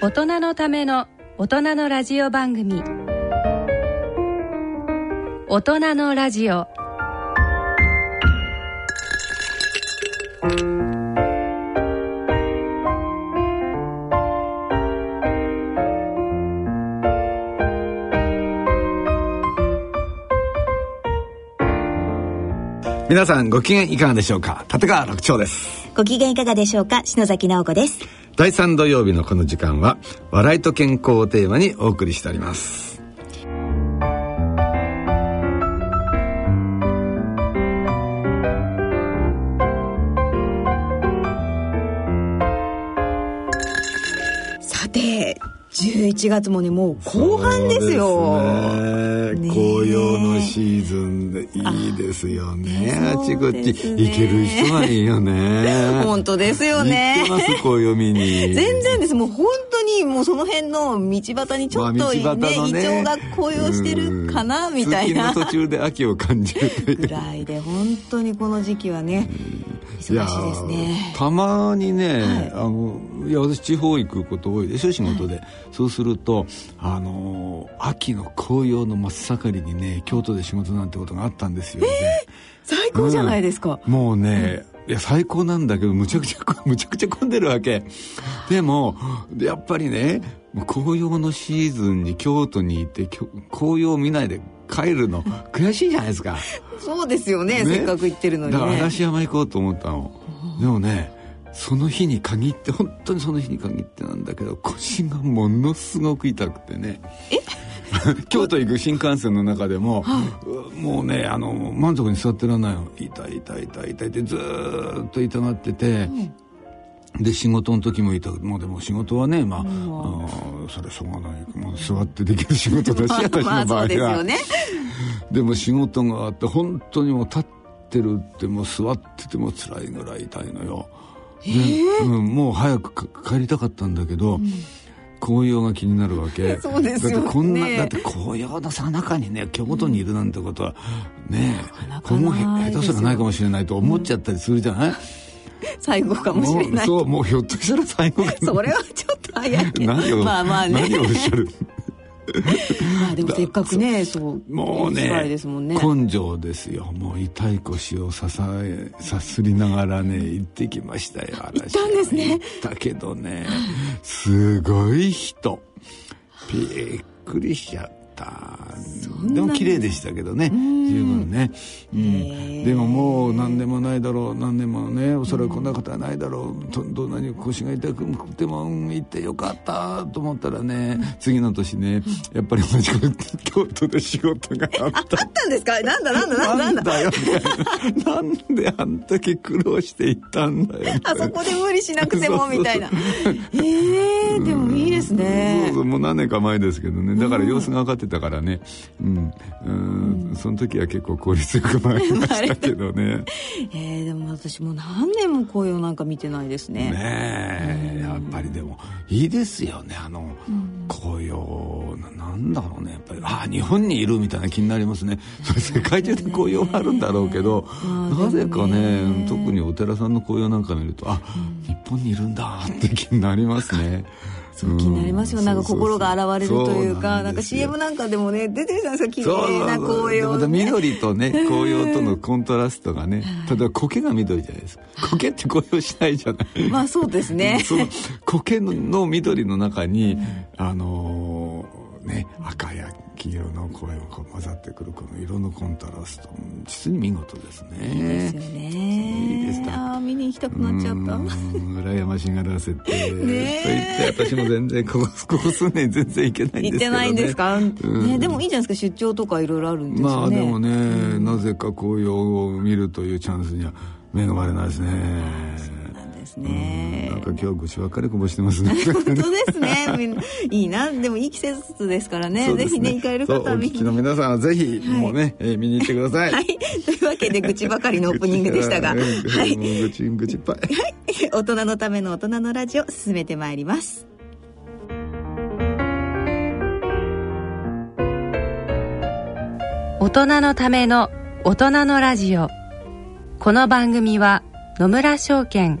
大人のための大人のラジオ番組、大人のラジオ。皆さんご機嫌いかがでしょうか。立川楽長です。ご機嫌いかがでしょうか。篠崎直子です。第3土曜日のこの時間は笑いと健康をテーマにお送りしております。さて11月もね、もう後半ですよ。紅葉のシーズンでいいですよね。あちこち行ける人はいいよね。本当ですよね。行ってます紅葉見に。全然です。もう本当にもうその辺の道端にちょっとね、まあね、イチョウが紅葉してるかなみたいな。通勤の途中で秋を感じるというぐらいで、本当にこの時期はね、忙しいですね。たまにね、はい、いや私地方行くこと多いでしょ、仕事で、はい、そうすると秋の紅葉の真っ盛りにね、京都で仕事なんてことがあったんですよね。最高じゃないですか、うん、もうね、いや最高なんだけど、むちゃくちゃ混んでるわけでもやっぱりね、紅葉のシーズンに京都に行って紅葉を見ないで帰るの悔しいじゃないですか。そうですよ ね、せっかく行ってるのにね。だから嵐山行こうと思ったの。でもね、その日に限って、本当にその日に限ってなんだけど、腰がものすごく痛くてね。京都行く新幹線の中でも、もうね、満足に座ってらんないの。痛いってずっと痛がってて、で仕事の時もいた。もうでも仕事はね、まあ、それしょうがない、もう座ってできる仕事だし、私の場合は。そうですよね。でも仕事があって、本当にもう立ってるって、もう座ってても辛いぐらい痛いのよ。もう早く帰りたかったんだけど、紅葉が気になるわけ。そうですよね。だって紅葉のさなかにね、京都にいるなんてことはね、これも下手すらないかもしれないと思っちゃったりするじゃない。最後かもしれない。そう、もうひょっとしたら最後かも。それはちょっと早いけど。まあまあね。何をおっしゃる。まあでもせっかくね、そうもうね、根性ですよ。もう痛い腰をさすりながらね、行ってきましたよ。行ったんですね。行ったけどね、すごい人、びっくりしちゃった。でも綺麗でしたけどね、十分ね、でももう何でもないだろう、何でもね、おそらくこんなことはないだろう、どんなに腰が痛くても行ってよかったと思ったらね、次の年ね、やっぱり同じ京都で仕事があった。あったんですか。なんだよ、ね、なんであん時苦労して行ったんだよ、ね、あそこで無理しなくてもみたいな。でもいいですね。そうそう、もう何年か前ですけどね。だから様子が分かってたからね、その時は結構効率よく回りましたけどね。でも私もう何年も紅葉なんか見てないですね。やっぱりでもいいですよね、紅葉なんだろうね、やっぱり日本にいるみたいな気になりますね。世界中で紅葉があるんだろうけど、なぜかね、特にお寺さんの紅葉なんか見ると、日本にいるんだって気になりますね。そう気になりますよ。なんか心が洗われるというか、なんか CM なんかでもね、出てるじゃないですか、綺麗な紅葉、ね、また緑とね、紅葉とのコントラストがね、例えば苔が緑じゃないですか。苔って紅葉しないじゃない。まあそうですね。その苔の緑の中に、赤や黄色の声が混ざってくるこの色のコントラスト、実に見事ですね。いいですよね。いいでした。見に行きたくなっちゃった。羨ましがらせてと言って、私も全然ここ数年全然行けないんですけどね。行ってないんですか、でもいいじゃないですか、出張とかいろいろあるんですよね。まあでもね、なぜか紅葉を見るというチャンスには恵まれないですね。なんか今日腰ばっかりこぼしてますね。本当ですね。いいな。でもいい季節ですからね。ぜひね、行かれる方はお聞きの皆さんはぜひもうね、見に行ってください。はい。というわけで愚痴ばかりのオープニングでしたが、はい。愚痴っぱい。はい。大人のための大人のラジオ進めてまいります。大人のための大人のラジオ。この番組は野村証券。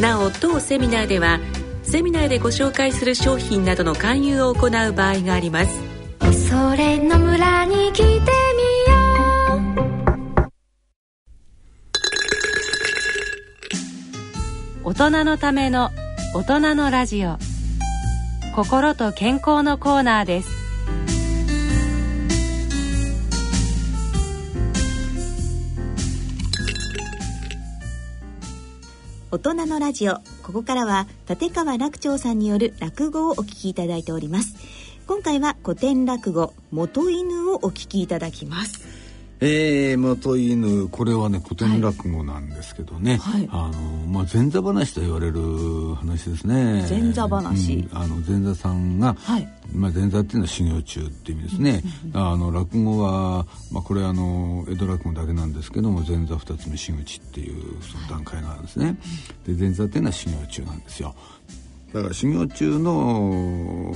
なお、当セミナーではセミナーでご紹介する商品などの勧誘を行う場合があります。恐れの村に来てみよう。大人のための大人のラジオ、心と健康のコーナーです。大人のラジオ、ここからは立川楽長さんによる落語をお聞きいただいております。今回は古典落語元犬をお聞きいただきます。元犬、これはね古典落語なんですけどね、はいはい、前座話と言われる話ですね。前座話、前座さんが、はい、前座っていうのは修行中っていう意味ですね。落語は、これ江戸落語だけなんですけども、前座二つ目真打ちっていうその段階があるんですね。で、前座っていうのは修行中なんですよ。だから修行中の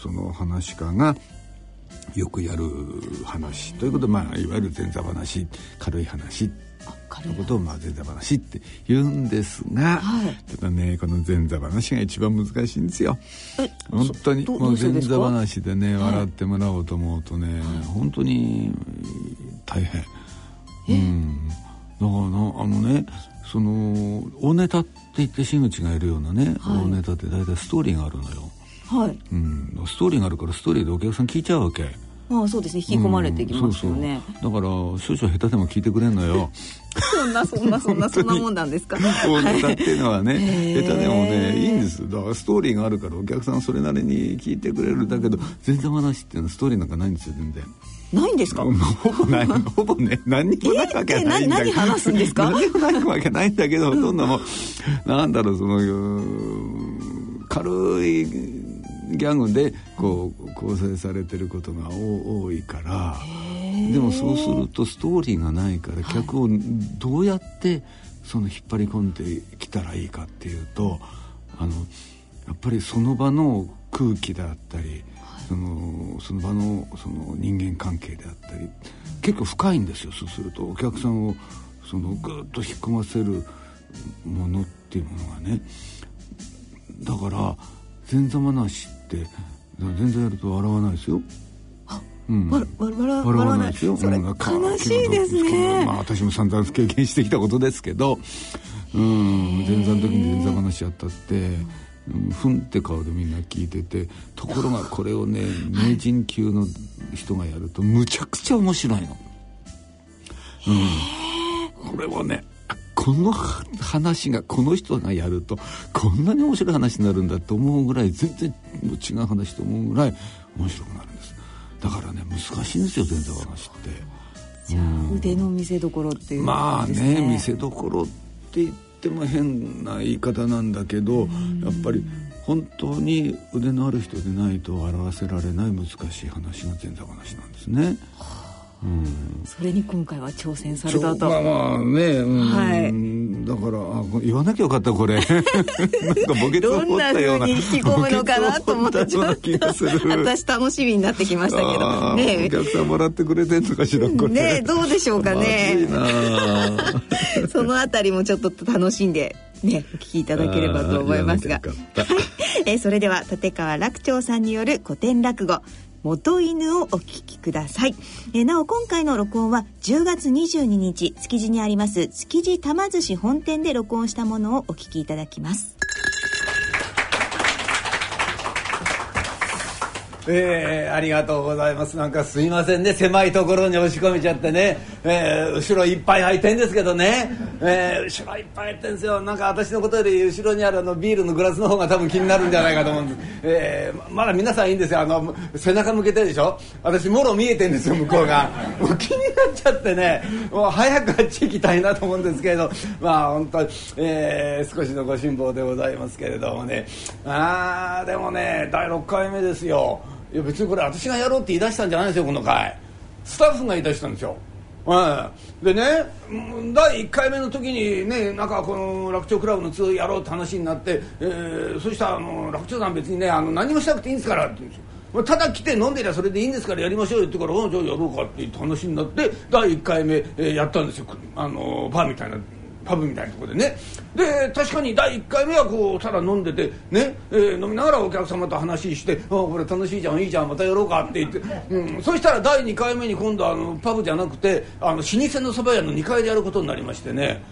その話し家がよくやる話ということで、いわゆる前座話、軽い話のことを前座話って言うんですが、はい、ただね、この前座話が一番難しいんですよ。本当にこの前座話でね、笑ってもらおうと思うとね、はい、本当に大変。だからね、その大ネタって言って真打ちがいるようなね、はい、大ネタって大体ストーリーがあるのよ。はい、ストーリーがあるからストーリーでお客さん聞いちゃうわけ。そうですね、引き込まれてきますよね。そうそう、だから少々下手でも聞いてくれんのよ。そんなもんなんですか。大ネタっていうのはね、下手でもねいいんです。だからストーリーがあるからお客さんそれなりに聞いてくれる。だけど前座話っていうのはストーリーなんかないんですよ。全然ないんですか。ほぼね、何もないわけないんだけど、何話すんですか。何もないわけないんだけど、どんなもんなんだろう、その軽いギャグで構成されてることが多いから。でもそうするとストーリーがないから、客をどうやってその引っ張り込んできたらいいかっていうと、やっぱりその場の空気であったり、その場のその人間関係であったり、結構深いんですよ。そうするとお客さんをそのぐっと引っ込ませるものっていうものがね、だから前座話って前座やると笑わないですよ。笑わないですよ。それ悲しいですね。私も散々経験してきたことですけど、前座の時に前座話やったってふんって顔でみんな聞いてて、ところがこれをね、名人級の人がやるとむちゃくちゃ面白いの。これはね、この話がこの人がやるとこんなに面白い話になるんだと思うぐらい、全然違う話と思うぐらい面白くなるんです。だからね、難しいんですよ前座話って。じゃあ腕の見せ所っていうことですね。見せ所って言っても変な言い方なんだけど、やっぱり本当に腕のある人でないと表せられない難しい話が前座話なんですね。それに今回は挑戦されたと。だから言わなきゃよかったこれ。なんかボケツを掘ったような、どんな風に引き込むのかなと思ってちょっと私楽しみになってきましたけどね。お客さんもらってくれてんのかしらこれね。どうでしょうかね。そのあたりもちょっと楽しんでね、お聞きいただければと思いますが、それでは立川楽長さんによる古典落語元犬をお聞きください。なお今回の録音は10月22日築地にあります築地玉寿司本店で録音したものをお聞きいただきます。ありがとうございます。なんかすいませんね、狭いところに押し込めちゃってね、後ろいっぱい入ってんですけどね、後ろいっぱい入ってんですよ。なんか私のことより後ろにあるビールのグラスの方が多分気になるんじゃないかと思うんです、まだ皆さんいいんですよ。背中向けてるでしょ。私もろ見えてるんですよ、向こうが。もう気になっちゃってね、もう早くあっち行きたいなと思うんですけれど、まあ本当に、少しのご辛抱でございますけれどもね。でもね、第6回目ですよ。いや別にこれ私がやろうって言い出したんじゃないですよ。この回スタッフが言い出したんですよ、でね、第1回目の時にね、なんかこの楽長クラブのツアーやろうって話になって、そしたら楽長さん別にね何もしなくていいんですからって言うんですよ。ただ来て飲んでりゃそれでいいんですからやりましょうよって言うから、じゃあやろうかって言って話になって第1回目、やったんですよ。パブみたいなところでね。で確かに第1回目はこうただ飲んでてね、飲みながらお客様と話して「これ楽しいじゃん、いいじゃん、またやろうか」って言って、そしたら第2回目に今度はパブじゃなくて老舗のそば屋の2階でやることになりましてね、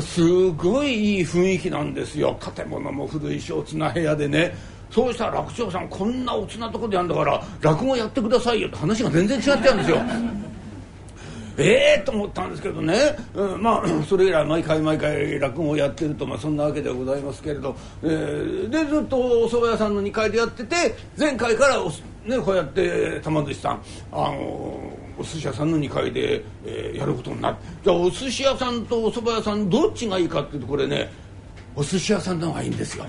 すごいいい雰囲気なんですよ。建物も古いしおつな部屋でね。そうしたら楽長さん、こんなおつなとこでやるんだから落語やってくださいよって話が全然違っちゃうんですよ。と思ったんですけどね、それ以来毎回落語をやってると、そんなわけでございますけれど、でずっとお蕎麦屋さんの2階でやってて、前回からこうやって玉寿司さんお寿司屋さんの2階で、やることになって、じゃあお寿司屋さんとお蕎麦屋さんどっちがいいかっていうと、これねお寿司屋さんの方がいいんですよ。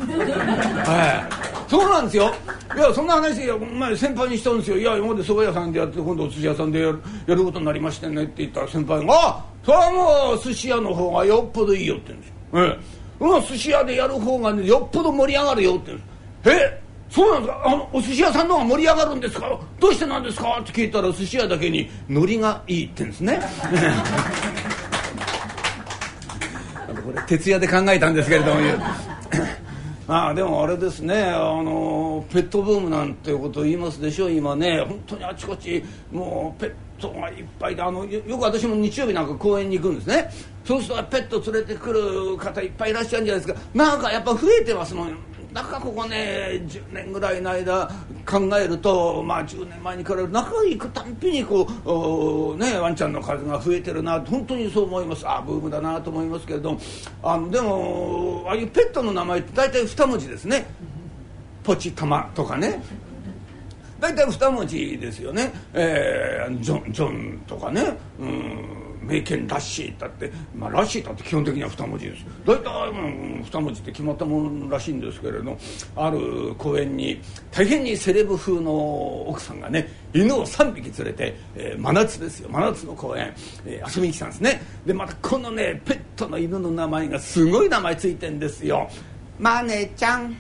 そうなんですよ。いやそんな話前先輩にしたんですよ。いや今まで蕎麦屋さんでやって今度お寿司屋さんでやることになりましてねって言ったら、先輩がそれはもう寿司屋の方がよっぽどいいよって言うんですよ。寿司屋でやる方が、ね、よっぽど盛り上がるよって言うんです。そうなんですか、お寿司屋さんの方が盛り上がるんですか、どうしてなんですかって聞いたら、寿司屋だけに海苔がいいって言うんですね。これ徹夜で考えたんですけれどもでもあれですね、ペットブームなんていうことを言いますでしょ。今ね本当にあちこちもうペットがいっぱいで、よく私も日曜日なんか公園に行くんですね。そうするとペット連れてくる方いっぱいいらっしゃるんじゃないですか。なんかやっぱ増えてますもん。なんかここね10年ぐらいの間考えると、10年前に比べる中行くたんびにこう、ワンちゃんの数が増えてるなと本当にそう思います。ブームだなと思いますけれども、でもああいうペットの名前って大体2文字ですね。ポチタマとかね、大体2文字ですよね。ジョンとかね、名犬ラッシーだって、ラッシーだって基本的には2文字です。大体、2文字って決まったものらしいんですけれど、ある公園に大変にセレブ風の奥さんがね、犬を3匹連れて、真夏ですよ、真夏の公園、遊びに来たんですね。でまたこのねペットの犬の名前がすごい名前ついてんですよ。マネちゃん、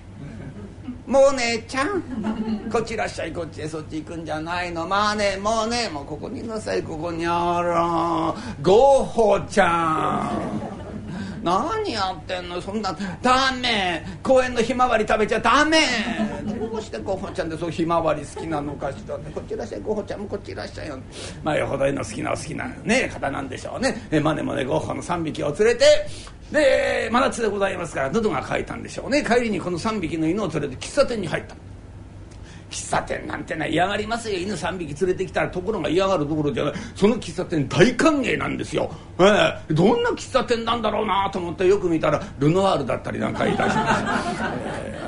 モネちゃん、こっちいらっしゃい、こっちへ、そっち行くんじゃないの、マネモネ、もうここにいなさい、ここに、あらゴッホちゃん何やってんの、そんなダメ、公園のひまわり食べちゃダメ、どうしてゴッホちゃんでそうひまわり好きなのかしら、こっちいらっしゃい、ゴッホちゃんもこっちいらっしゃいよ、よほどの好きな、ね、方なんでしょうね。マネモネゴッホの3匹を連れて、で真夏でございますから喉が渇いたんでしょうね。帰りにこの3匹の犬を連れて喫茶店に入った。喫茶店なんてのは嫌がりますよ、犬3匹連れてきたら。ところが嫌がるどころじゃない、その喫茶店大歓迎なんですよ。どんな喫茶店なんだろうなと思ってよく見たらルノワールだったりなんかいたしま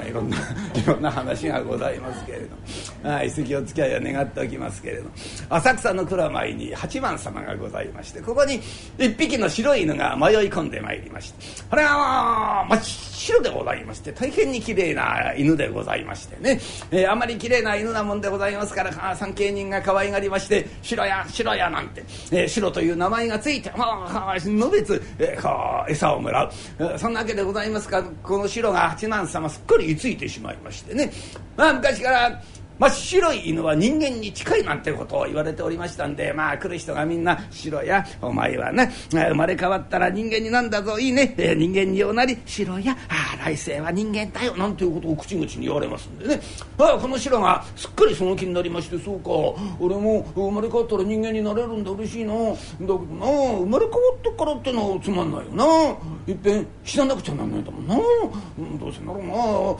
す、いろんな話がございますけれど、一席お付き合いを願っておきますけれど、浅草の蔵前に八幡様がございまして、ここに一匹の白い犬が迷い込んでまいりまして、これは真っ白でございまして大変に綺麗な犬でございましてね、あまり綺麗な犬なもんでございますから、参詣人が可愛がりまして、白や白やなんて、白という名前がついてのべつ、餌をもらう、そんなわけでございますから、この白が八幡様すっかり居ついてしまいましてね、昔から真っ白い犬は人間に近いなんてことを言われておりましたんで、来る人がみんな、白やお前はな、生まれ変わったら人間になんだぞ、いいね、人間によなり、白や来世は人間だよなんていうことを口々に言われますんでね、この白がすっかりその気になりまして、そうか俺も生まれ変わったら人間になれるんだ、嬉しいな、だけどな生まれ変わってからってのはつまんないよな、いっぺん死ななくちゃなんないんだもんな、どうせならこ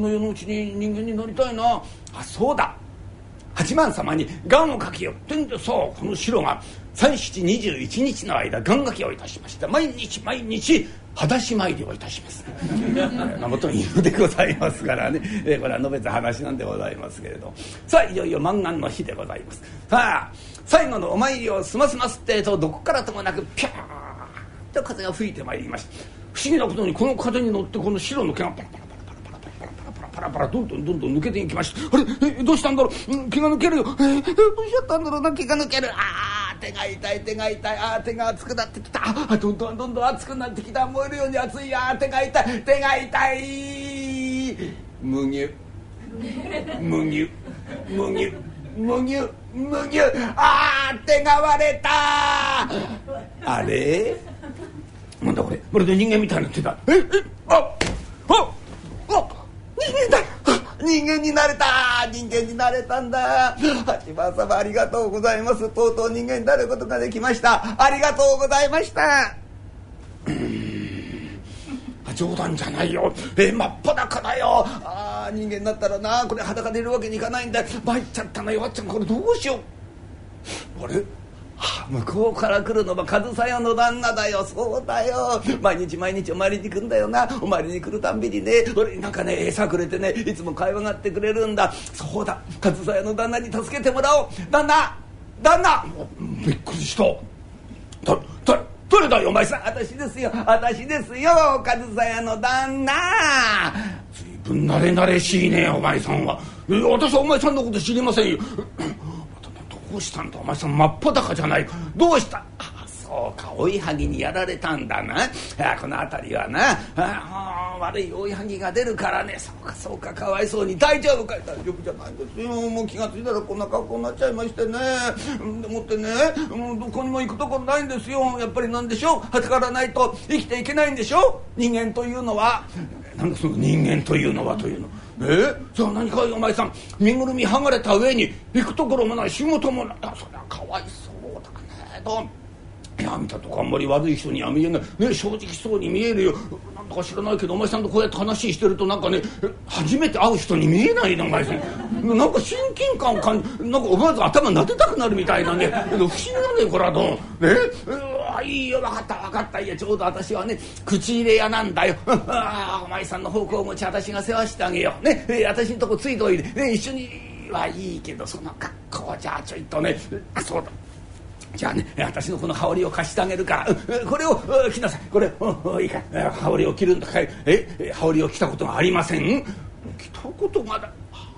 の世のうちに人間になりたいな、そうだ八幡様に願を書きよってんでさ、このシロが3、7、21日の間願書きをいたしました。毎日裸足参りをいたしますなことに言うでございますからね、これは述べた話なんでございますけれど、さあいよいよ満願の日でございます。さあ最後のお参りを済ませますってと、どこからともなくピャーッと風が吹いてまいりました。不思議なことにこの風に乗ってこの白の毛がパラパラパラどんどん抜けていきました。あれ、どうしたんだろう、毛が抜けるよ、どうしちゃったんだろうな、毛が抜ける、あー手が痛い、あー手が熱くなってきた、どんどん熱くなってきた、燃えるように熱い、あー手が痛い、むぎゅ、あー手が割れた、あれなんだこれ、まるで人間みたいな手だ、人間になれたんだ。八幡様ありがとうございます、とうとう人間になることができました、ありがとうございました冗談じゃないよ、真っ裸だよ、あ人間だったらな、これ裸でいるわけにいかないんだ、参っちゃったな、弱っちゃん、これどうしよう、あれ向こうから来るのは上総屋の旦那だよ、そうだよ、毎日お参りに来るんだよな、お参りに来るたんびにね、俺なんかね餌くれてね、いつも会話があってくれるんだ、そうだ、上総屋の旦那に助けてもらおう、旦那、びっくりした、誰だよお前さん、私ですよ、上総屋の旦那、随分慣れ慣れしいねお前さんは、私はお前さんのこと知りませんよどうしたんだお前さん、真っ裸じゃないか、どうした、ああそうか、追いはぎにやられたんだな、ああこの辺りはな、ああ悪い追いはぎが出るからね、そうか、かわいそうに、大丈夫かい、大丈夫じゃないんですよ、もう気がついたらこんな格好になっちゃいましてね、でもってね、どこにも行くところないんですよ、やっぱりなんでしょう、働かないと生きていけないんでしょ、人間というのは、なんだその人間というのはというの、じゃあ何かお前さん、身ぐるみ剥がれた上に行くところもない、仕事もない、そりゃかわいそうだねと、いや見たとこあんまり悪い人には見えないね、正直そうに見えるよ、なんだか知らないけどお前さんとこうやって話してるとなんかね、初めて会う人に見えないなお前さん、なんか親近感を感じ、なんか思わず頭撫でたくなるみたいなね、不思議だねこれは、どうね、いいよ、分かった、いやちょうど私はね口入れ屋なんだよお前さんの奉公持ち私が世話してあげようね、私のとこついておいで、一緒にはいいけどその格好じゃちょいとね、あそうだ、じゃあね私のこの羽織を貸してあげるから、これを着なさい、これ、いいか、羽織を着るんだかい、羽織を着たことがありません、着たことがだ、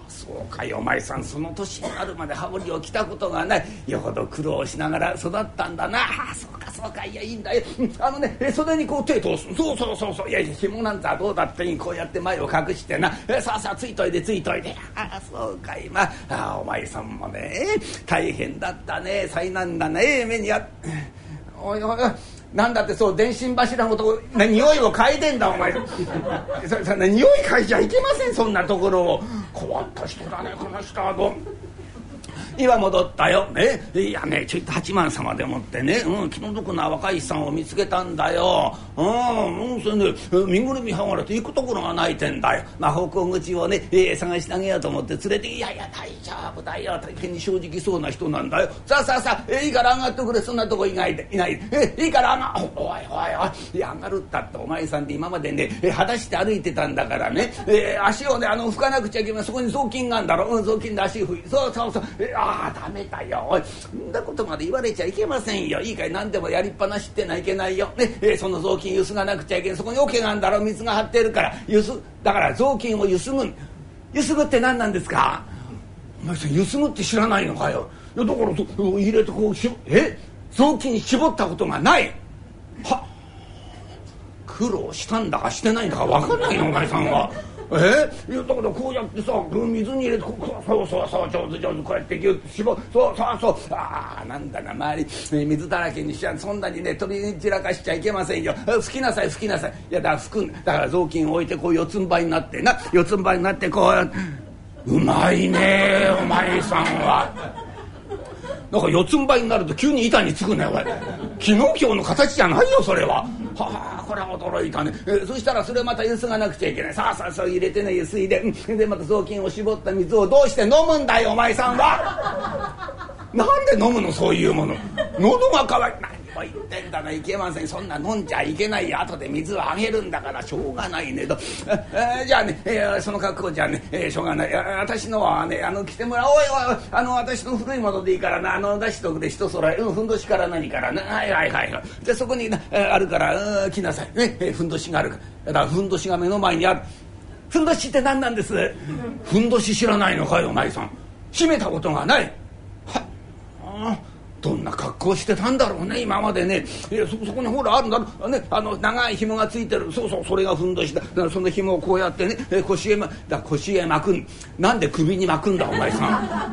そうかいお前さん、その年になるまで羽織を着たことがない、よほど苦労しながら育ったんだな、そうか、いやいいんだよ、あのね袖にこう手通す、そう、いや紐なんざどうだっていい、こうやって前を隠してな、さあついといで、そうかい、まあお前さんもね大変だったね、災難だね、目にあっ、おいなんだってそう電信柱のところ匂いを嗅いでんだお前そんな匂い嗅いじゃいけません、そんなところを、変わった人だねこの人は、今戻ったよ、いやねちょいと八幡様でもってね、気の毒な若いさんを見つけたんだよ、それね身ぐるみ剥がれて行くところがないてんだよ、奉公口をね、探してあげようと思って連れて、いや大丈夫だよ、大変に正直そうな人なんだよ、さあ、いいから上がってくれ、そんなとこいないで、いいからおい、上がるったってお前さんって今までね裸足で歩いてたんだからね、足をね拭かなくちゃいけない、そこに雑巾があるんだろ、雑巾で足拭い、そう、ダメだよ、おいそんなことまで言われちゃいけませんよ、いいかい、何でもやりっぱなしってのはいけないよ、その雑巾ゆすがなくちゃいけない、そこに桶があるんだろ、水が張ってるから、だから雑巾をゆすぐって何なんですか、お前さんゆすぐって知らないのかよ、いやだから入れてこう雑巾絞ったことがない、は苦労したんだかしてないんだか分かんないのお前さんはいやだからこうやってさ、水に入れてそう、上手、こうやってぎゅっと絞る、そう、ああなんだな、周り水だらけにしちゃう、そんなにね取り散らかしちゃいけませんよ、拭きなさい、いやだから拭くんだ、から雑巾を置いてこう四つん這いになってこう、うまいねお前さんは、なんか四つん這いになると急に板につくね、おい昨日今日の形じゃないよそれは、はあ、これは驚いたね。そしたらそれをまたゆすがなくちゃいけない。さあさあさあ入れてね、ゆすいで、でまた雑巾を絞った水をどうして飲むんだよお前さんは。なんで飲むのそういうもの。喉が渇いて言ってんだな、いけません、そんな飲んじゃいけないよ、後で水をあげるんだからしょうがないねと。じゃあね、その格好じゃね、しょうがない、私のはね、着てもらおうよ、私の古いものでいいからな、出しとくで一そろえ、ふんどしから何からね、はいはいはい、じゃあそこにあるから来なさいね、ふんどしがあるから、だからふんどしが目の前にある。ふんどしって何なんです。ふんどし知らないのかいお前さん、閉めたことがない。はあ、どんな格好してたんだろうね今までね。そこにほらあるんだろ、ね、長い紐がついてる。そうそう、それがふんどしだ。だからその紐をこうやってね、腰へ巻く。なんで首に巻くんだお前さん。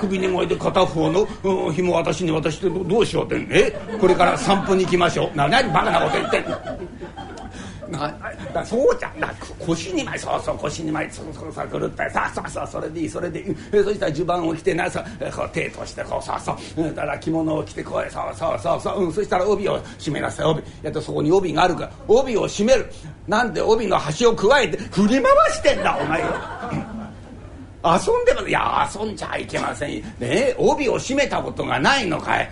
首に巻いて片方の紐を私に渡して どうしようってん。これから散歩に行きましょう。何バカなこと言ってんの。だそうじゃんだ、腰に巻い、そうそう腰に巻いて、そうそうくるったり、さあさあさあ、それでいいそれでいい。そしたら襦袢を着てな、さこう手としてこう、そうそうだから着物を着てこう、そうそうそうそう、そしたら帯を締めなさい。帯やっとそこに帯があるから帯を締める。なんで帯の端をくわえて振り回してんだお前よ。遊んでもいや遊んじゃいけませんねえ。帯を締めたことがないのかい。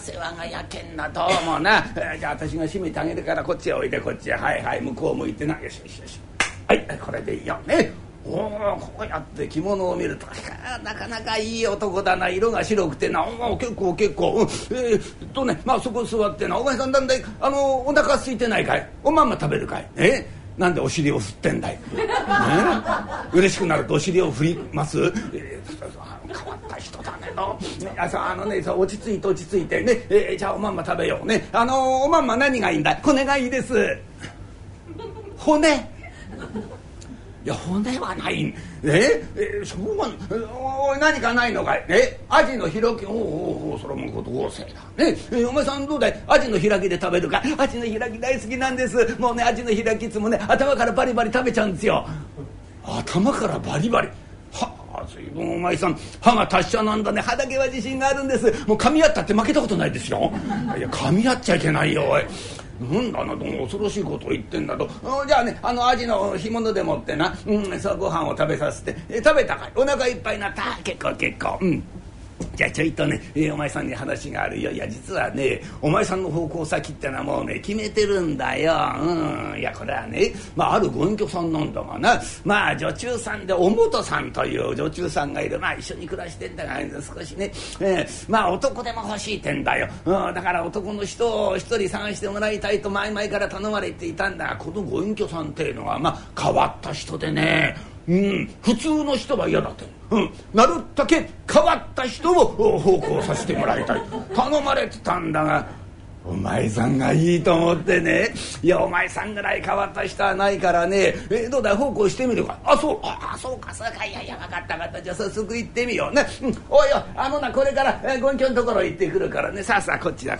世話がやけんな、どうもな。じゃあ私が締めてあげるから、こっちへおいで、こっちへ、はいはい、向こう向いてな、よしよしよし、はいこれでいいよね。おお、こうやって着物を見ると、なかなかいい男だな、色が白くてな、結構、ね、まあそこ座ってな、お前さんだんだいお腹空いてないかい、おまんま食べるかい、なんでお尻を振ってんだい、嬉しくなるとお尻を振ります。変わった人だねの。ね、落ち着いて落ち着いてね、じゃあおまんま食べようね。おまんま何がいいんだい。骨がいいです。骨。いや骨はない。しょうがない。何かないのかい。アジの開き。おうそれも合成だ。お前さんどうだい。アジの開きで食べるか。アジの開き大好きなんです。もうね、アジの開きいつもね、頭からバリバリ食べちゃうんですよ。頭からバリバリ。随分お前さん歯が達者なんだね。歯だけは自信があるんです。もう噛み合ったって負けたことないですよ。いや噛み合っちゃいけないよおい。なんだな、どうも恐ろしいことを言ってんだと。じゃあね、アジの干物でもってな、そうご飯を食べさせて、食べたかい、お腹いっぱいになった、結構、じゃあちょいとね、お前さんに話があるよ。いや実はね、お前さんの奉公先ってのはもうね決めてるんだよ。いやこれはね、まああるご隠居さんなんだがな、まあ女中さんでお元さんという女中さんがいる。まあ一緒に暮らしてんだが、少しね、まあ男でも欲しいってんだよ。だから男の人を一人探してもらいたいと前々から頼まれていたんだが、このご隠居さんっていうのはまあ変わった人でね、普通の人は嫌だって、なるだけ変わった人を奉公させてもらいたい頼まれてたんだが、お前さんがいいと思ってね。いやお前さんぐらい変わった人はないからね、どうだ奉公してみるか。そうか、いや分かった分かった、じゃあ早速行ってみようね。おいよ、これからご隠居のところ行ってくるからね、さあさあこっちだ、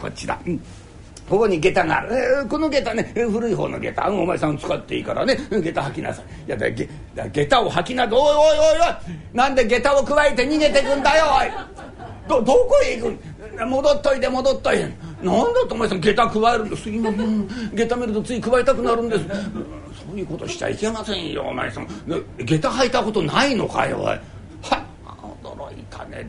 ここに下駄がある、この下駄ね、古い方の下駄、お前さん使っていいからね、下駄履きなさい。いやだ下駄を履きなど、おい、なんで下駄をくわえて逃げてくんだよおい。どこへ行くん、戻っといで、なんだとお前さん下駄くわえるんです。今下駄見るとついくわえたくなるんです。そういうことしちゃいけませんよお前さん。下駄履いたことないのかよおい。驚いたね。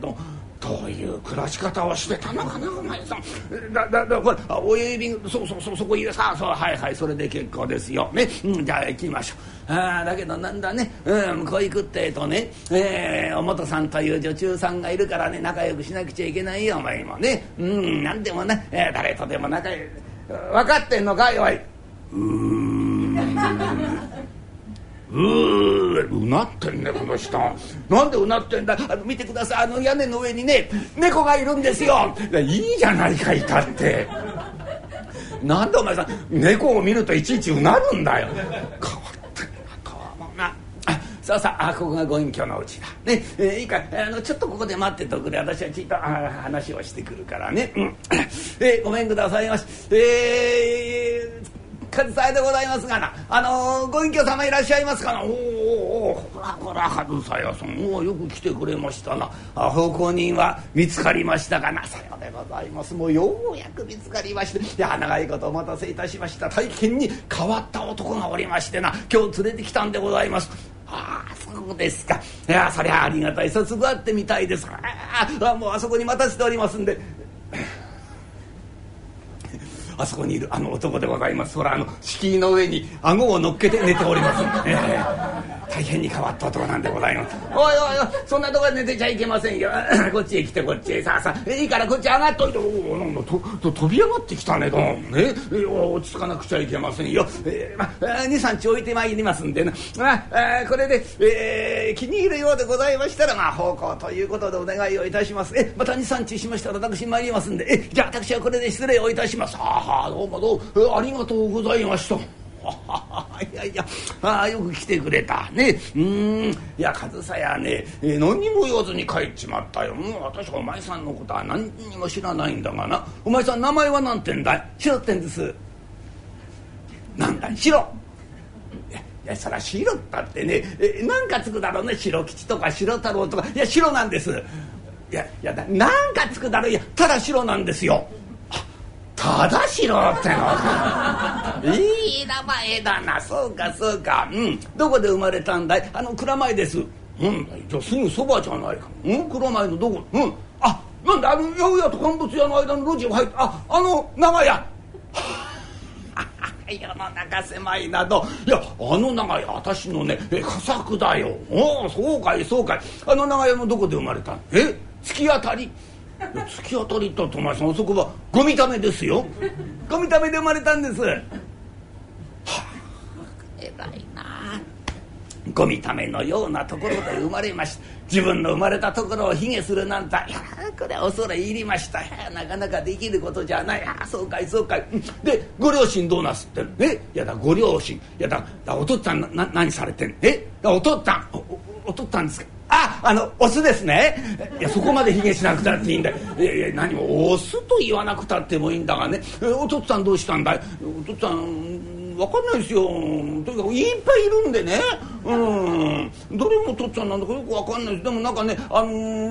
どういう暮らし方をしてたのかなお前さん。だこれ親指、そうそこ言う、さあそうはいそれで結構ですよね、じゃあ行きましょう。だけどなんだね、向こう行くってとね、お元さんという女中さんがいるからね、仲良くしなくちゃいけないよお前もね。なんでもな、誰とでも仲良く、分かってんのかいおい。うなってんねこの人。なんでうなってんだ。見てください、屋根の上にね猫がいるんですよ。いいじゃないかいたって。なんでお前さん猫を見るといちいちうなるんだよ。変わってんなとはもな。さあここがご隠居のうちだね。いいか、ちょっとここで待ってておくれ、私はちょっと話をしてくるからね、ごめんくださいまし。かずさえでございますがな、ご隠居様いらっしゃいますかな。おおこら上総屋さん、もうよく来てくれましたな。奉公人は見つかりましたかな。さようでございます。もうようやく見つかりまして、いや長いことお待たせいたしました。大変に変わった男がおりましてな、今日連れてきたんでございます。ああ、そうですか。いやそりゃありがたい。早速会ってみたいです。ああ、もうあそこに待たせておりますんで。あそこにいるあの男でございます。そら敷居の上に顎を乗っけて寝ております。大変に変わった男なんでございます。おいおいおい、そんなとこで寝てちゃいけませんよ。こっちへ来てこっちへ、さあさあ、いいからこっち上がっといて。おなんだと飛び上がってきたね。どうもね、落ち着かなくちゃいけませんよ。2、3日置いてまいりますんでな。これで、気に入るようでございましたら、まあ奉公ということでお願いをいたします。また2、3日しましたら私参りますんで、じゃあ私はこれで失礼をいたします。どうもどうもありがとうございました。いやよく来てくれたね。いや上総屋ね、何にも言わずに帰っちまったよ。私はお前さんのことは何にも知らないんだがな。お前さん名前は何てんだい？白ってんです。なんだい白。いやそりゃ白ったってね、なんかつくだろうね。白吉とか白太郎とか。いや白なんです。いやなんかつくだろう。いやただ白なんですよ。ただしろってのいい名前だな。そうかそうか。どこで生まれたんだい？蔵前です。じゃあすぐそばじゃないか。蔵前のどこ？あ、なんだ八百屋と乾物屋の間の路地を入って、長屋。世の中狭いなど。いや長屋私のね佳作だよ。おお、そうかいそうかい。長屋のどこで生まれたん？月当たり。突き当たりとお前さん、あそこはゴミためですよ。ゴミためで生まれたんです。はあ、偉いな。ゴミためのようなところで生まれました。自分の生まれたところを卑下するなんて、いやこれは恐れ入りました。なかなかできることじゃない。そうかいそうかい。でご両親どうなすってん？いやだご両親、いやだお父っつぁん何されてん？お父っつぁんお父っつぁんですか？オスですね。いやそこまで卑下しなくたっていいんだよ。いや何もオスと言わなくたってもいいんだがね。お父っつぁんどうしたんだい？お父っつぁんわかんないですよ。とにかくいっぱいいるんでね、どれもお父っつぁんなんだかよくわかんないです。でもなんかね、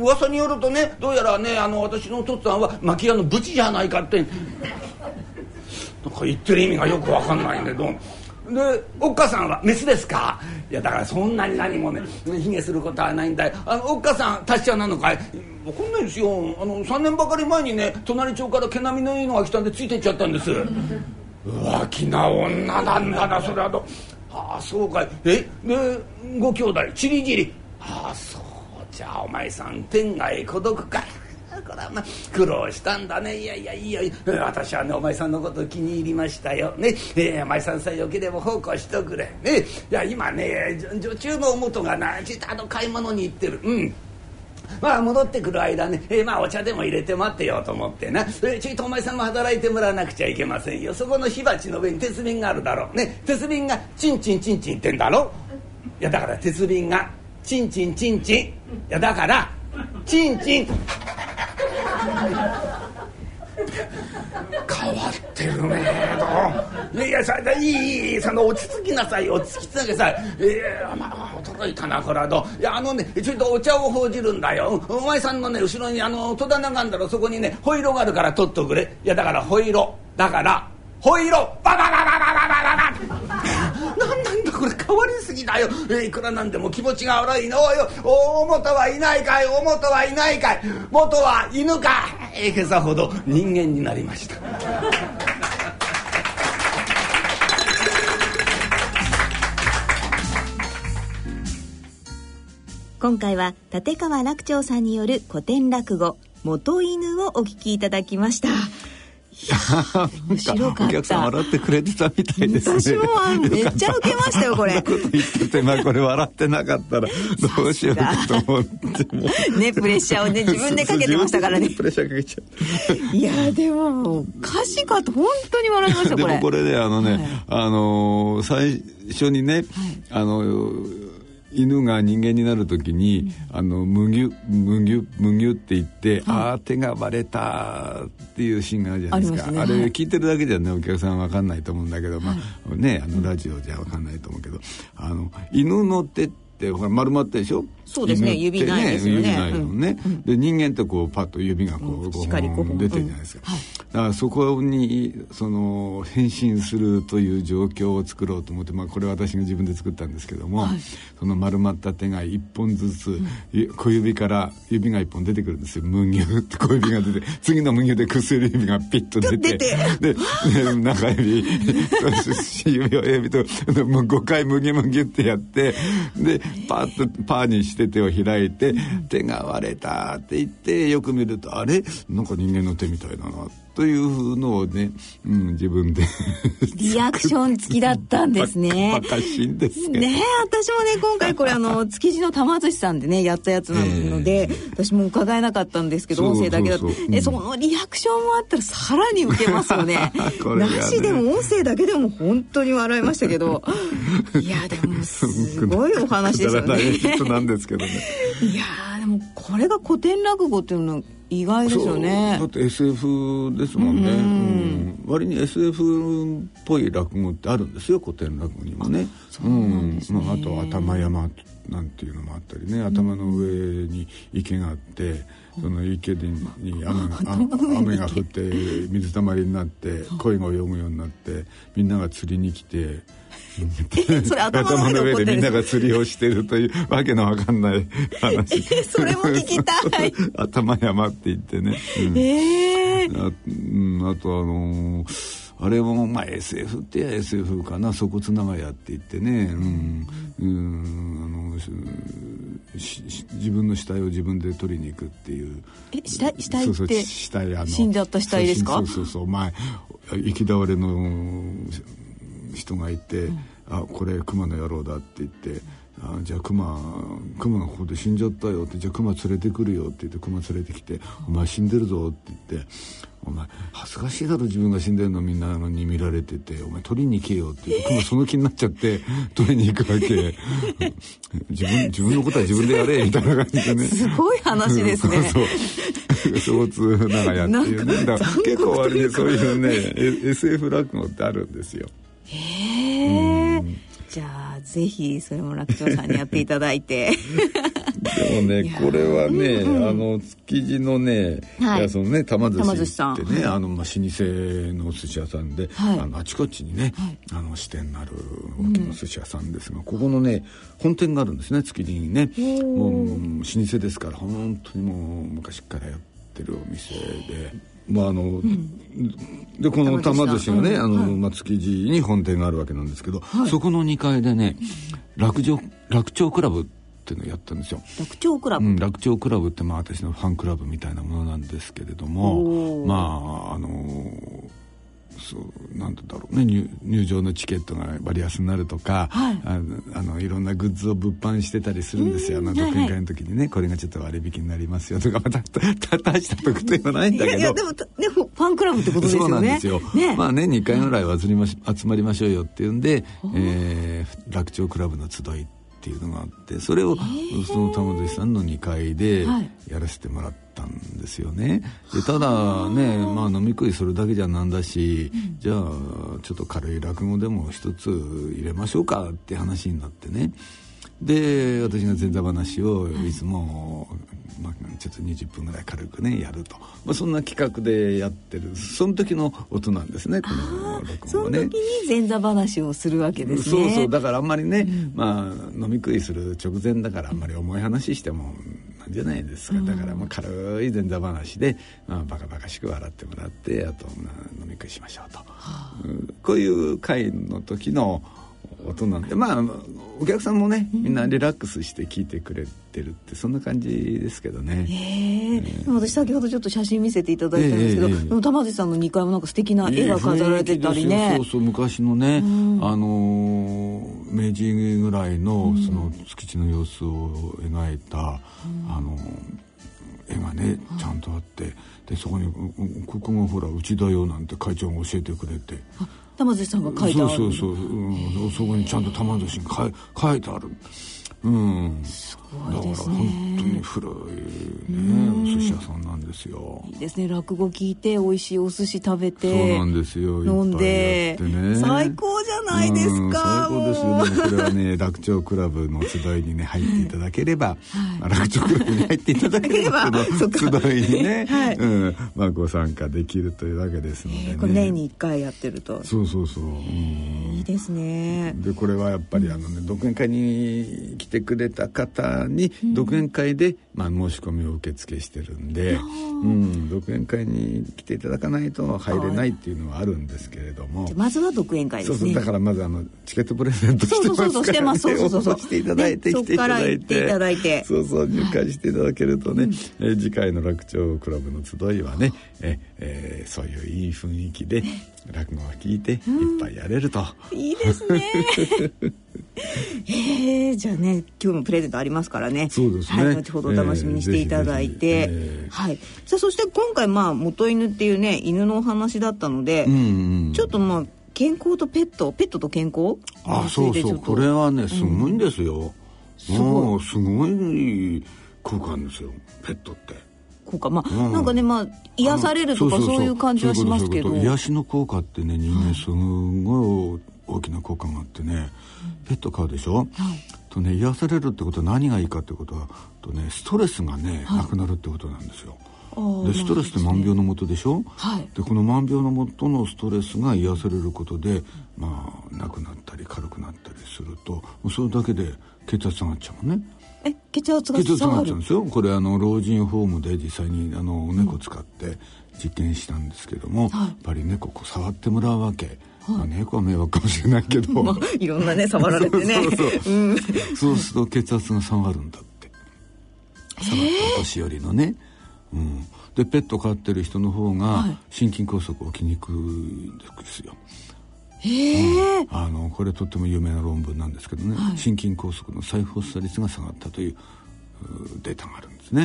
噂によるとね、どうやらね、私のお父っつぁんは薪屋のブチじゃないかってなんか言ってる意味がよくわかんないんで。どうもでおっかさんはメスですか？いやだからそんなに何もね卑下することはないんだよ。おっかさん達者なのかい？わかんないですよ。3年ばかり前にね隣町から毛並みのいいのが来たんでついてっちゃったんです。浮気な女なんだなそれは。とああそうかい。でご兄弟ちりぢり。ああそうじゃあお前さん天涯孤独か。これはまあ苦労したんだね。いや私はねお前さんのこと気に入りましたよね。お前さんさえよければ奉公しとくれね。いや今ね女中のお元がなじたと買い物に行ってる。まあ戻ってくる間ね、まあお茶でも入れて待ってようと思ってな。ちょいとお前さんも働いてもらわなくちゃいけませんよ。そこの火鉢の上に鉄瓶があるだろうね。鉄瓶がチンチンチンチンってんだろ。いやだから鉄瓶がチンチンチンチン。いやだからチンチン。変わってるねえと。いやさいいその落ち着きなさい。落ち着きなさい。まあ驚いたなこれは。といやねちょっとお茶を報じるんだよ。お前さんのね後ろに戸棚があるんだろ。そこにねホイロがあるから取っとくれ。いやだからホイロだからホイロバババなんなんだこれ。変わりすぎだよ。いくらなんでも気持ちが悪いのよ。大元はいないかい？大元はいないかい？元は犬か。今朝ほど人間になりました。今回は立川楽長さんによる古典落語元犬をお聞きいただきました。面白かった。お客さん笑ってくれてたみたいですね。私もめっちゃウケましたよこれ。あんなこと言ってて、これ笑ってなかったらどうしようと思ってもねプレッシャーをね自分でかけてましたからね。プレッシャーかけちゃう。いやでもおかしかった。本当に笑いましたこれ。でもこれで最初にね、犬が人間になるときにむぎゅむぎゅむぎゅって言って、手がバレたっていうシーンがあるじゃないですか。 あれ聞いてるだけじゃねお客さん分かんないと思うんだけど、ラジオじゃ分かんないと思うけど犬の手ってってほら丸まってでしょ。そうですね、指ないですよね。指ないもんね、うん、で人間ってこうパッと指がこう、うん、しっかり5本出てるじゃないですか、うん、はい、だからそこにその変身するという状況を作ろうと思って、まあ、これは私が自分で作ったんですけども、はい、その丸まった手が1本ずつ、うん、小指から指が1本出てくるんですよ。むぎゅって小指が出て次のむぎゅで薬指がピッと出てで中指指親指ともう5回むぎゅむぎゅってやって、でパッとパーにして手を開いて、手が割れたって言ってよく見るとあれなんか人間の手みたいだなというのをね、うん、自分でリアクション付きだったんですね。バカしいんですけどね。私もね今回これ築地の玉寿司さんでねやったやつなので、私も伺えなかったんですけど音声だけだと、うん、そのリアクションもあったらさらにウケますよね。これがねなしでも音声だけでも本当に笑いましたけどいやでもすごいお話でしたね。人なんですけどねいやでもこれが古典落語っていうのは意外ですよね。だって SF ですもんね、うんうん、割に SF っぽい落語ってあるんですよ古典落語にもね。 そうなんですね、うん、まあ、あと頭山なんていうのもあったりね、頭の上に池があってその池に雨が降って水たまりになって鯉が泳ぐようになってみんなが釣りに来てそれ頭の上でみんなが釣りをしてるというわけのわかんない話それも聞きたい頭山って言ってね、うん、あとあれもまあ SF ってや SF かな、そこつながやって言ってね、うんうん、自分の死体を自分で取りに行くっていう。死体ってそうそう死体死んじゃった死体ですか。そう前行き倒れの人がいて、うん、あこれ熊の野郎だって言って、あじゃあ熊がここで死んじゃったよって、じゃあ熊連れてくるよって言って熊連れてきて、お前死んでるぞって言って、お前恥ずかしいだろ自分が死んでるのみんなに見られてて、お前取りに行けよって言って熊その気になっちゃって取りに行くわけ自分のことは自分でやれみたいな感じでねすごい話ですねそうそう長屋っていうね、だから結構割にそういうねSF 落語ってあるんですよ。じゃあぜひそれも楽長さんにやっていただいてでもねこれはね、うん、築地のね、はい、いやそのね玉寿司ってね、はい、まあ、老舗のお寿司屋さんで、はい、あちこちにね、はい、支店のある大きな寿司屋さんですが、うん、ここのね本店があるんですね築地にね。もう老舗ですから本当にもう昔からやってるお店で。まあうん、でこの玉寿司がね、うん、まあ、築地に本店があるわけなんですけど、はい、そこの2階でね楽長クラブっていうのをやったんですよ。楽長クラブ、うん、楽長クラブって、まあ、私のファンクラブみたいなものなんですけれども、まあそうなんてだろうね、入場のチケットが割安になるとか、はい、いろんなグッズを物販してたりするんですよ。独演会の時にね、はい、これがちょっと割引になりますよとか、また大した特典はないんだけどいやでも、ね、ファンクラブってことですよね。そうなんですよ、ね、まあ、年に1回ぐらいは集まりましょうよっていうんで、楽長クラブの集いっていうのがあって、それをその玉寿司さんの2階でやらせてもらって、はいたんですよね。でただね、まあ、飲み食いするだけじゃなんだし、うん、じゃあちょっと軽い落語でも一つ入れましょうかって話になってね。で私が前座話をいつも、うん、まあ、ちょっと20分ぐらい軽くねやると、まあ、そんな企画でやってるその時の音なんですね、この録音はね。その時に前座話をするわけですね。そうそう、だからあんまりね、うん、まあ、飲み食いする直前だからあんまり重い話してもじゃないですか。だからまあ軽い前座話で、まあ、バカバカしく笑ってもらって、あと飲み食いしましょうと、はあ、こういう会の時の音なんで、まあお客さんもねみんなリラックスして聞いてくれてるって、そんな感じですけどね。私先ほどちょっと写真見せていただいたんですけど、でも玉寿司さんの2階もなんか素敵な絵が飾られてたりね、そうそう、昔のね、うん、明治ぐらいのその築地の様子を描いた、うん、絵がねちゃんとあって、でそこにここがほらうちだよなんて会長が教えてくれて、玉寿司さんが書いてある、そうそうそう、そこにちゃんと玉寿司に書いてある、うん、すごいですね。だから本当に古い、ね、お寿司屋さんなんですよ。いいですね。落語聞いて美味しいお寿司食べて、そうなんですよ、飲んで、ね、最高じゃないですか、うん、最高ですよ。でもこれはね楽長クラブの集いに、ね、入っていただければ、はい、まあ、楽長クラブに入っていただければ集いにね、はい、うん、まあ、ご参加できるというわけですので、ね、これ年に1回やってると、そうそうそう、いいですね。でこれはやっぱりね、独演会に来てくれた方に独演会で、まあ、申し込みを受付してるんで、うん、独演会に来ていただかないと入れないっていうのはあるんですけれども、まずは独演会ですね。そうそう、だからまずチケットプレゼントしてますから、ね、そうそうそうしてます、そうそうそう、来ていただいて、ね、来ていただいて、そこから行っていただいて、そうそう、入会していただけるとね、はい、次回の楽長クラブの集いはね、そういういい雰囲気で落語を聞いていっぱいやれると、うん、いいですねじゃあね、今日もプレゼントありますからね。そうですね、はい、後ほどお楽しみにしていただいて、はい、さあそして今回、まあ、元犬っていうね犬のお話だったので、うんうん、ちょっとまあ健康とペットと健康、あ、そうそう、これはねすごいんですよ、うん、もうすごい効果あるんですよ、ペットって。効果、まあ、うん、なんかね、まあ、癒されるとかそういう感じはしますけど、癒しの効果ってね、人間すごい大きな効果があってね、うん、ペット飼うでしょ、はい、とね、癒されるってことは何がいいかってことはとね、ストレスがね、はい、なくなるってことなんですよ。でストレスって万病のもとでしょ、はい、でこの万病のもとのストレスが癒されることで、まあ、なくなったり軽くなったりすると、それだけで血圧上がっちゃうね。血圧が下がっちゃうんですよ。これ老人ホームで実際にお猫使って実験したんですけども、うん、やっぱり猫こう触ってもらうわけ、はい、まあ、猫は迷惑かもしれないけど、まあ、いろんなね触られてねそうすると血圧が下がるんだって、下がったお年寄りのね、うん、でペット飼ってる人の方が心筋梗塞起きにくいですよ、はい、うん、これとっても有名な論文なんですけどね、はい、心筋梗塞の再発作率が下がったというデータがあるんですね。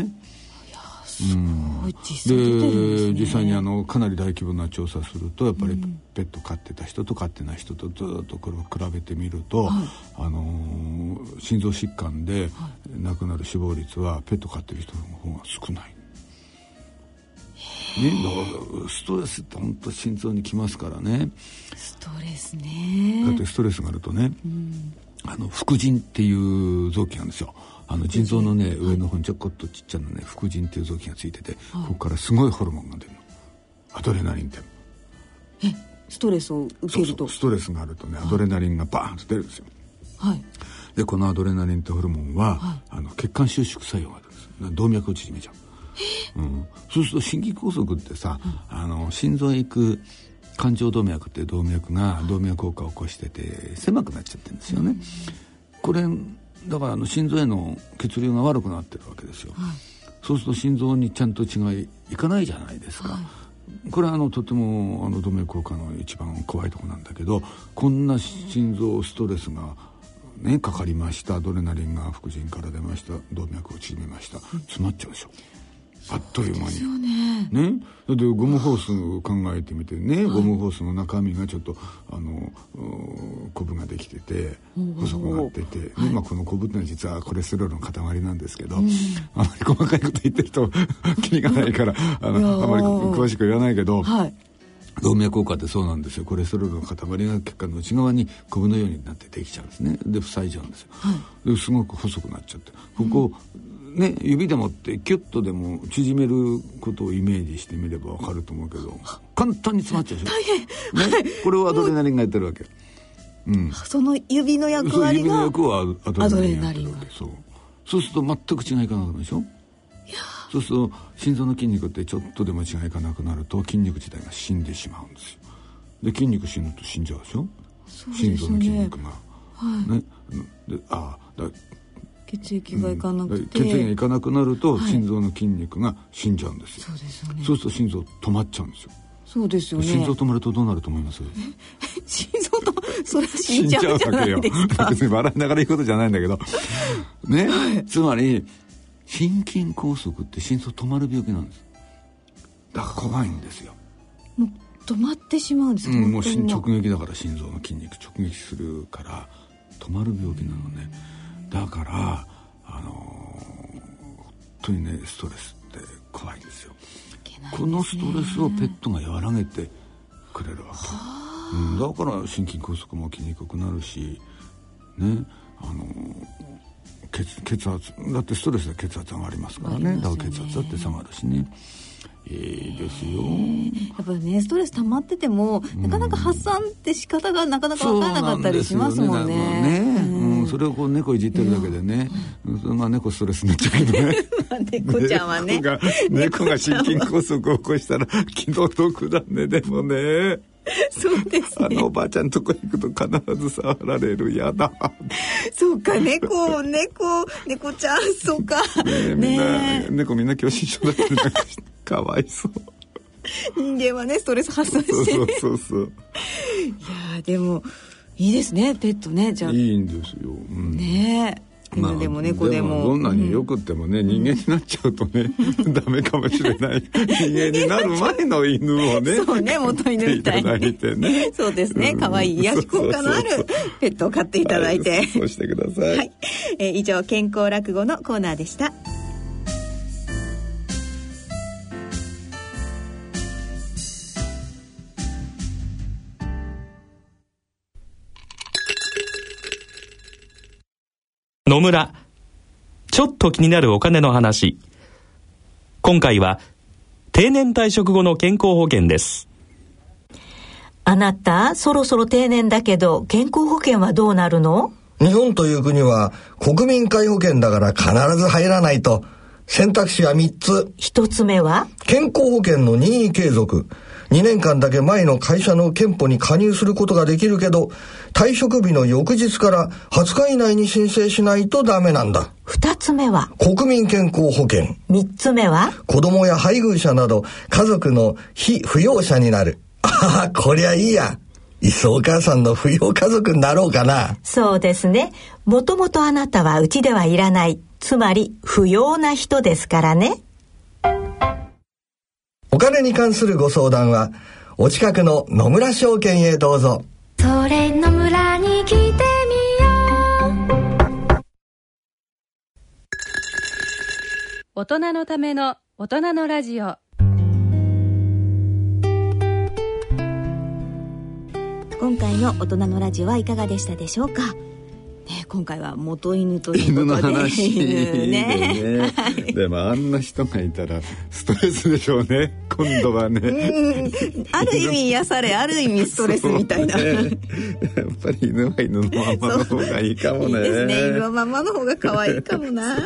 いやすごい、実際出てるんですね。で実際にかなり大規模な調査すると、やっぱりペット飼ってた人と飼ってない人とずっとこれを比べてみると、はい、心臓疾患で亡くなる死亡率はペット飼ってる人の方が少ないね、だからストレスって本当心臓にきますからね。ストレスね、だってストレスがあるとね、うん、副腎っていう臓器なんですよ。腎臓のね上の方にちょこっとちっちゃなね副腎っていう臓器がついてて、はい、ここからすごいホルモンが出るの、アドレナリンって。ストレスを受けると、そうそう、ストレスがあるとねアドレナリンがバーンと出るんですよ、はい、でこのアドレナリンってホルモンは、はい、血管収縮作用があるんですよ。動脈を縮めちゃう、うん、そうすると心筋梗塞ってさ、うん、心臓へ行く冠状動脈っていう動脈が動脈硬化を起こしてて狭くなっちゃってるんですよね、うん、これだから心臓への血流が悪くなってるわけですよ、はい、そうすると心臓にちゃんと血がいかないじゃないですか、はい、これはとても動脈硬化の一番怖いとこなんだけど、こんな心臓ストレスがねかかりました、アドレナリンが副腎から出ました、動脈を縮めました、詰まっちゃうでしょ、あっという間にね。だってゴムホース考えてみてね、ゴムホースの中身がちょっとコブができてて細くなってて、ね、はい、まあ、このコブってのは実はコレステロールの塊なんですけど、うん、あまり細かいこと言ってると気にがないからあまり詳しく言わないけど、はい、動脈硬化ってそうなんですよ。コレステロールの塊が血管の内側にコブのようになってできちゃうんですね。で塞いじゃうんですよ、はい、ですごく細くなっちゃって、ここを、うんね、指でもってキュッとでも縮めることをイメージしてみれば分かると思うけど、簡単に詰まっちゃうでしょ。大変、ね、はい、これをアドレナリンがやってるわけ、うん、その指の役割が、指の役はアドレナリンがやってるわけ。そうすると全く血がいかなくなるでしょ。いや、そうすると心臓の筋肉ってちょっとでも血がいかなくなると筋肉自体が死んでしまうんですよ。で筋肉死ぬと死んじゃうでしょ。そうですね、心臓の筋肉が、はい、ね、で血液がいかなくて、うん、血液がいかなくなると心臓の筋肉が死んじゃうんですよ、はい、そうですよね。そうすると心臓止まっちゃうんですよ。そうですよね。心臓止まるとどうなると思います？心臓とそれ死んじゃうじゃないですか。別に笑いながら言うことじゃないんだけどね、はい、つまり心筋梗塞って心臓止まる病気なんです。だから怖いんですよ。もう止まってしまうんですか、うん、もう直撃だから心臓の筋肉直撃するから止まる病気なのね、うん、だから本当にねストレスって怖いんですよ。このストレスをペットが和らげてくれるわけ、だから心筋梗塞も起きにくくなるしね、血圧だってストレスで血圧上がりますからね。だから血圧だって下がるしね、いいですよ。やっぱりねストレス溜まってても、なかなか発散って仕方がなかなか分からなかったりしますもんね。それをこう猫いじってるだけでね、まあ猫ストレスになっちゃうけどね猫ちゃんはね猫が心筋梗塞を起こしたら気の毒だね。でもねそうですね、おばあちゃんとこ行くと必ず触られる。やだそうか猫ちゃんそうかね、みんな狭心症だってかわいそう人間はねストレス発散して、ね、そういやでもいいですねペットね。じゃあいいんですよ、ねえまあ、でも猫でもどんなに良くってもね、人間になっちゃうとね、ダメかもしれない人間になる前の犬をねそうね元犬みたいに飼っていただいてねそうですね、可愛い癒し効果のあるペットを飼っていただいて、はい、そうしてください、はい以上健康落語のコーナーでした。野村、ちょっと気になるお金の話。今回は定年退職後の健康保険です。あなたそろそろ定年だけど健康保険はどうなるの？日本という国は国民皆保険だから必ず入らないと。選択肢は3つ。1つ目は健康保険の任意継続。2年間だけ前の会社の健保に加入することができるけど、退職日の翌日から20日以内に申請しないとダメなんだ。2つ目は国民健康保険。3つ目は子供や配偶者など家族の非扶養者になる。ああ、こりゃいいや。いっそお母さんの扶養家族になろうかな。そうですね。もともとあなたはうちではいらない。つまり扶養な人ですからね。お金に関するご相談はお近くの野村証券へどうぞ。それ野村に来てみよう。大人のための大人のラジオ。今回の大人のラジオはいかがでしたでしょうか。今回は元犬ということで犬の話ね、はい、でもあんな人がいたらストレスでしょうね今度はねある意味癒されある意味ストレスみたいな、ね、やっぱり犬は犬のままの方がいいかもね。いいですね、犬のままの方が可愛いかもなは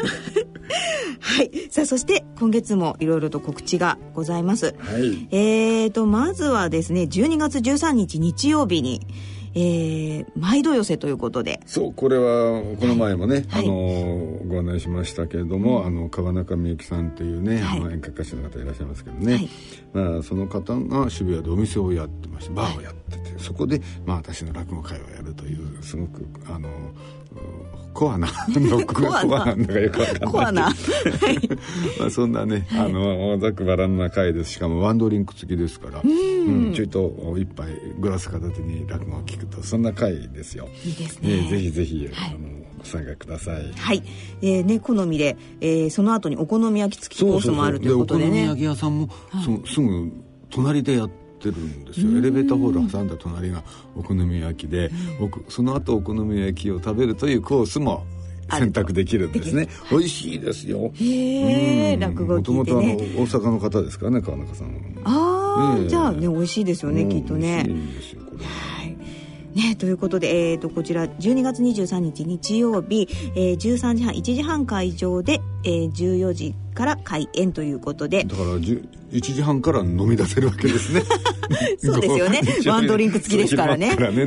い、さあそして今月もいろいろと告知がございます、はい、まずはですね12月13日日曜日に毎度寄せということで、そうこれはこの前もね、はい、ご案内しましたけれども、はい、川中美幸さんというね、はい、演歌歌手の方いらっしゃいますけどね、はい、まあ、その方が渋谷でお店をやってましてバーをやってて、はい、そこで、まあ、私の落語会をやるというすごくコアなそんなね、はい、ざくばらんな会です。しかもワンドリンク付きですから、ちょいと一杯グラス片手に落語を聞くとそんな会ですよ。いいですね、ぜひぜひ、はい、ご参加ください。はい、ね、好みで、その後にお好み焼き付きコースもあるということでね。お好み焼き屋さんも、はい、すぐ隣でやってるんですよ。エレベーターホール挟んだ隣がお好み焼きで、その後お好み焼きを食べるというコースも選択できるんですね。美味しいですよ。落語聞いてね、もともと大阪の方ですからね川中さんは。ああ、じゃあね美味しいですよねきっとね。美味しいんですよこれね、ということで、こちら12月23日日曜日、13時半1時半会場で、14時から開演ということで、だから1時半から飲み出せるわけですねそうですよねワンドリンク付きですから ね、はい、飲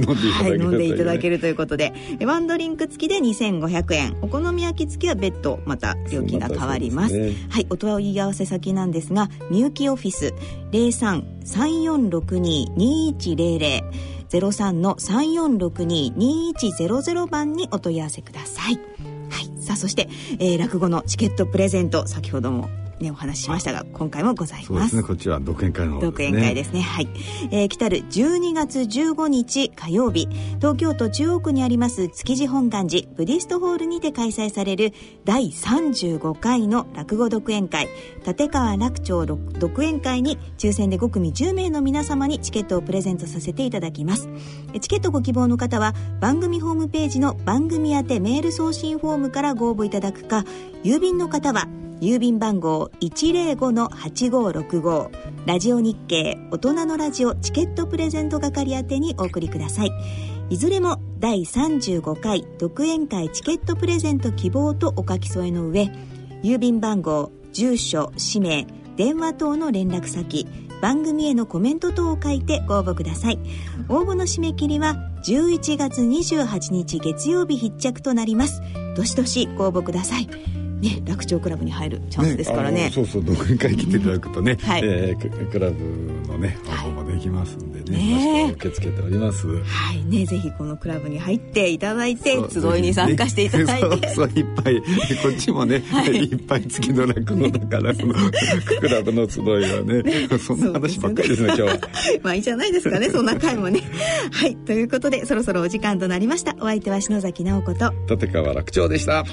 んでいただけるということで、ワンドリンク付きで2500円、お好み焼き付きは別途また料金が変わります、ね、はい、お問い合わせ先なんですが、みゆきオフィス 03-3462-210003-3462-2100 番にお問い合わせください。はい、さあそして、落語のチケットプレゼント、先ほどもね、お話ししましたが、今回もございます。そうですね、こっちは独演会の方ですね。独演会ですね、はい。来たる12月15日火曜日、東京都中央区にあります築地本願寺ブディストホールにて開催される第35回の落語独演会、立川楽町独演会に抽選で5組10名の皆様にチケットをプレゼントさせていただきます。チケットご希望の方は番組ホームページの番組宛てメール送信フォームからご応募いただくか、郵便の方は郵便番号 105-8565 ラジオ日経大人のラジオチケットプレゼント係宛てにお送りください。いずれも第35回独演会チケットプレゼント希望とお書き添えの上、郵便番号、住所、氏名、電話等の連絡先、番組へのコメント等を書いてご応募ください。応募の締め切りは11月28日月曜日必着となります。どしどしご応募くださいね。楽町クラブに入るチャンスですからね。そうそう、独演会来ていただくとね、うん、はい、クラブのね応募もできますんでね、はい、受け付けております。はいね、ぜひこのクラブに入っていただいて集いに参加していただいて、ね、そういっぱいこっちもね、はい、いっぱい月の落語だから、ね、クラブの集いはね、ね、そんな話ばっかりですね、今日はまあいいじゃないですかね、そんな回もねはい、ということでそろそろお時間となりました。お相手は篠崎直子と立川楽町でした。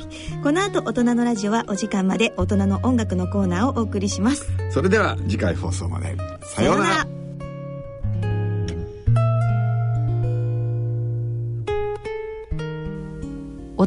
この後大人のラジオはお時間まで大人の音楽のコーナーをお送りします。それでは次回放送まで。さようなら。大